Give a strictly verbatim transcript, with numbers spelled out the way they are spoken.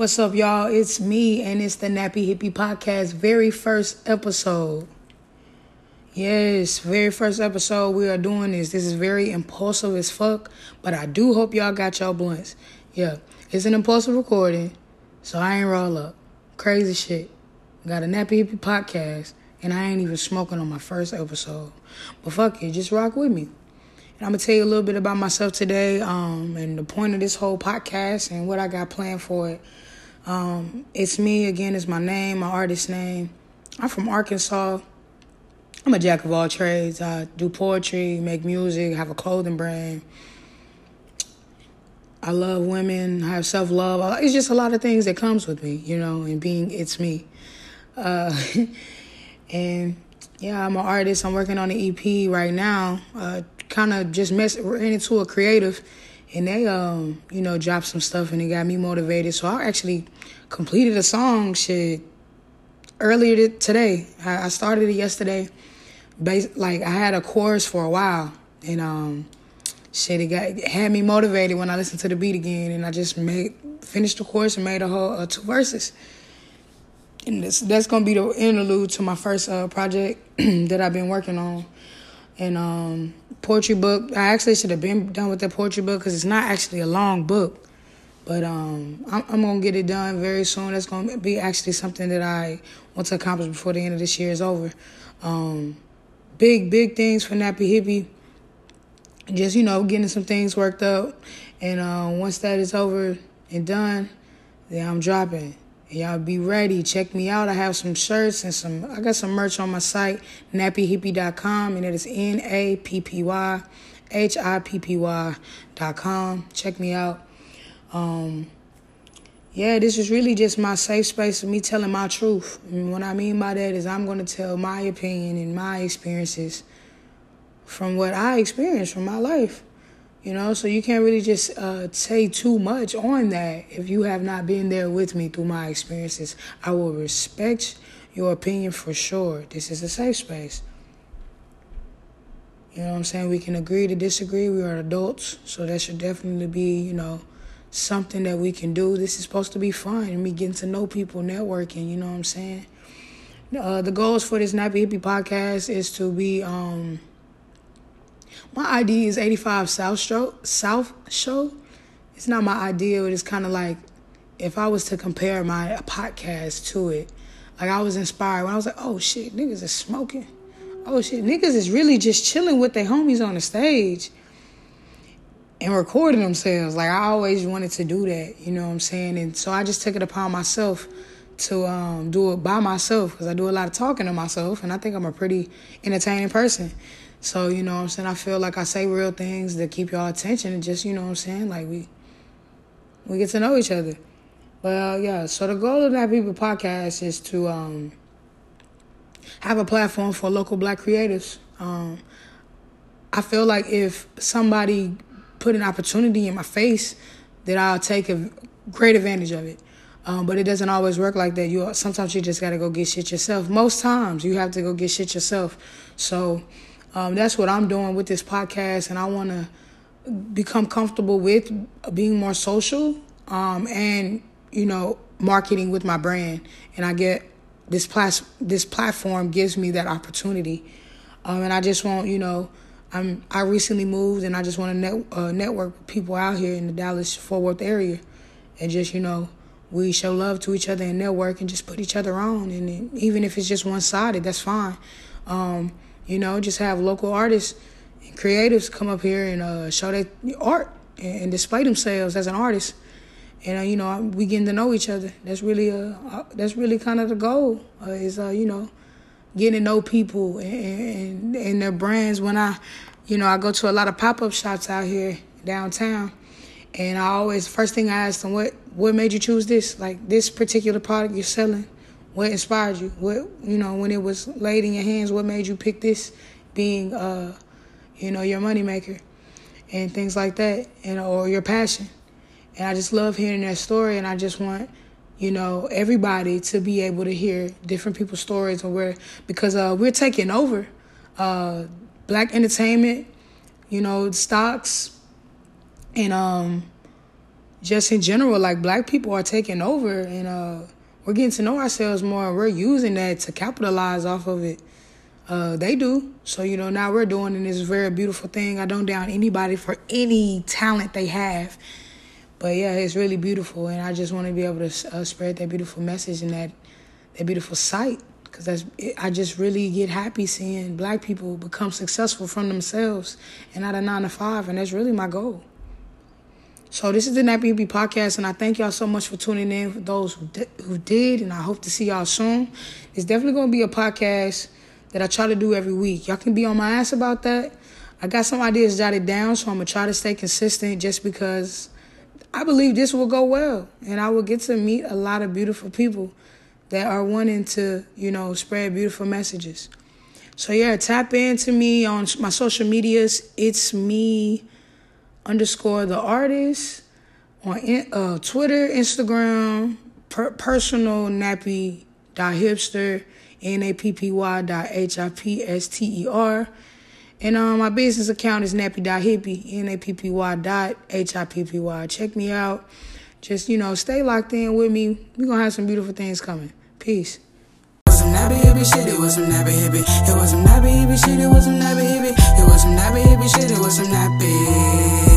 What's up, y'all? It's me, and it's the Nappy Hippie Podcast, very first episode. Yes, very first episode we are doing this. This is very impulsive as fuck, but I do hope y'all got y'all blunts. Yeah, it's an impulsive recording, so I ain't roll up. Crazy shit. Got a Nappy Hippie Podcast, and I ain't even smoking on my first episode. But fuck it, just rock with me. And I'm going to tell you a little bit about myself today um, and the point of this whole podcast and what I got planned for it. Um, it's me, again, is my name, my artist name. I'm from Arkansas. I'm a jack of all trades. I do poetry, make music, have a clothing brand. I love women, I have self-love. It's just a lot of things that comes with me, you know, and being it's me. Uh, and, yeah, I'm an artist. I'm working on an E P right now, uh, kind of just mess ran into a creative. And they, um, you know, dropped some stuff, and it got me motivated. So I actually completed a song shit earlier today. I, I started it yesterday. Bas- like, I had a chorus for a while. And um, shit, it, got, it had me motivated when I listened to the beat again. And I just made finished the chorus and made a whole uh, two verses. And this, that's going to be the interlude to my first uh, project that I've been working on. And um, poetry book, I actually should have been done with that poetry book because it's not actually a long book. But um, I'm, I'm going to get it done very soon. That's going to be actually something that I want to accomplish before the end of this year is over. Um, big, big things for Nappy Hippie. Just, you know, getting some things worked up. And uh, once that is over and done, then I'm dropping. Y'all be ready. Check me out. I have some shirts and some, I got some merch on my site, nappy hippie dot com, and it is N A P P Y H I P P Y dot com. Check me out. Um, yeah, this is really just my safe space for me telling my truth. And what I mean by that is I'm going to tell my opinion and my experiences from what I experienced from my life. You know, so you can't really just uh, say too much on that if you have not been there with me through my experiences. I will respect your opinion for sure. This is a safe space. You know what I'm saying? We can agree to disagree. We are adults, so that should definitely be, you know, something that we can do. This is supposed to be fun. Me getting to know people, networking, you know what I'm saying? Uh, the goals for this Nappy Hippie Podcast is to be... Um, my I D is eighty-five South Show. South Show. It's not my idea. It's kind of like if I was to compare my podcast to it, like I was inspired when I was like, oh, shit, niggas is smoking. Oh, shit, niggas is really just chilling with their homies on the stage and recording themselves. Like I always wanted to do that, you know what I'm saying? And so I just took it upon myself to um, do it by myself because I do a lot of talking to myself, and I think I'm a pretty entertaining person. So, you know what I'm saying? I feel like I say real things that keep y'all attention and just, you know what I'm saying? Like, we we get to know each other. Well, yeah, so the goal of Nappy Hippie Podcast is to um, have a platform for local black creatives. Um, I feel like if somebody put an opportunity in my face, that I'll take a great advantage of it. Um, but it doesn't always work like that. You Sometimes you just got to go get shit yourself. Most times you have to go get shit yourself. So... Um, that's what I'm doing with this podcast, and I want to become comfortable with being more social um, and, you know, marketing with my brand. And I get this plas- this platform gives me that opportunity. Um, and I just want, you know, I'm I recently moved, and I just want to net- uh, network with people out here in the Dallas-Fort Worth area, and just, you know, we show love to each other and network and just put each other on. And then, even if it's just one-sided, that's fine. Um, You know, just have local artists and creatives come up here and uh, show their art and display themselves as an artist. And, uh, you know, we getting to know each other. That's really uh, uh, that's really kind of the goal uh, is, uh, you know, getting to know people and, and, and their brands. When I, you know, I go to a lot of pop-up shops out here downtown. And I always, first thing I ask them, what, what made you choose this? Like, this particular product you're selling? What inspired you? What, you know, when it was laid in your hands, what made you pick this being, uh, you know, your moneymaker and things like that, and or your passion? And I just love hearing that story, and I just want, you know, everybody to be able to hear different people's stories and where, because uh, we're taking over uh, black entertainment, you know, stocks, and um, just in general, like, black people are taking over, and uh, we're getting to know ourselves more, and we're using that to capitalize off of it. Uh, they do. So, you know, now we're doing in this very beautiful thing. I don't down anybody for any talent they have. But, yeah, it's really beautiful, and I just want to be able to uh, spread that beautiful message and that, that beautiful sight, because that's I just really get happy seeing black people become successful from themselves and not a nine to five, and that's really my goal. So this is the Nappy Hippie Podcast, and I thank y'all so much for tuning in, for those who, di- who did, and I hope to see y'all soon. It's definitely going to be a podcast that I try to do every week. Y'all can be on my ass about that. I got some ideas jotted down, so I'm going to try to stay consistent just because I believe this will go well, and I will get to meet a lot of beautiful people that are wanting to, you know, spread beautiful messages. So, yeah, tap into me on my social medias. It's me underscore the artist on uh, Twitter, Instagram, per- personal nappy dot hipster, N A P P Y dot H I P S T E R. And um, my business account is nappy dot hippie, N A P P Y dot H I P P Y. Check me out. Just, you know, stay locked in with me. We're going to have some beautiful things coming. Peace. It was some nappy hippie shit. It was some nappy hippie. It was some nappy hippie shit. It was some nappy hippie. It was some nappy hippie shit. It was some nappy.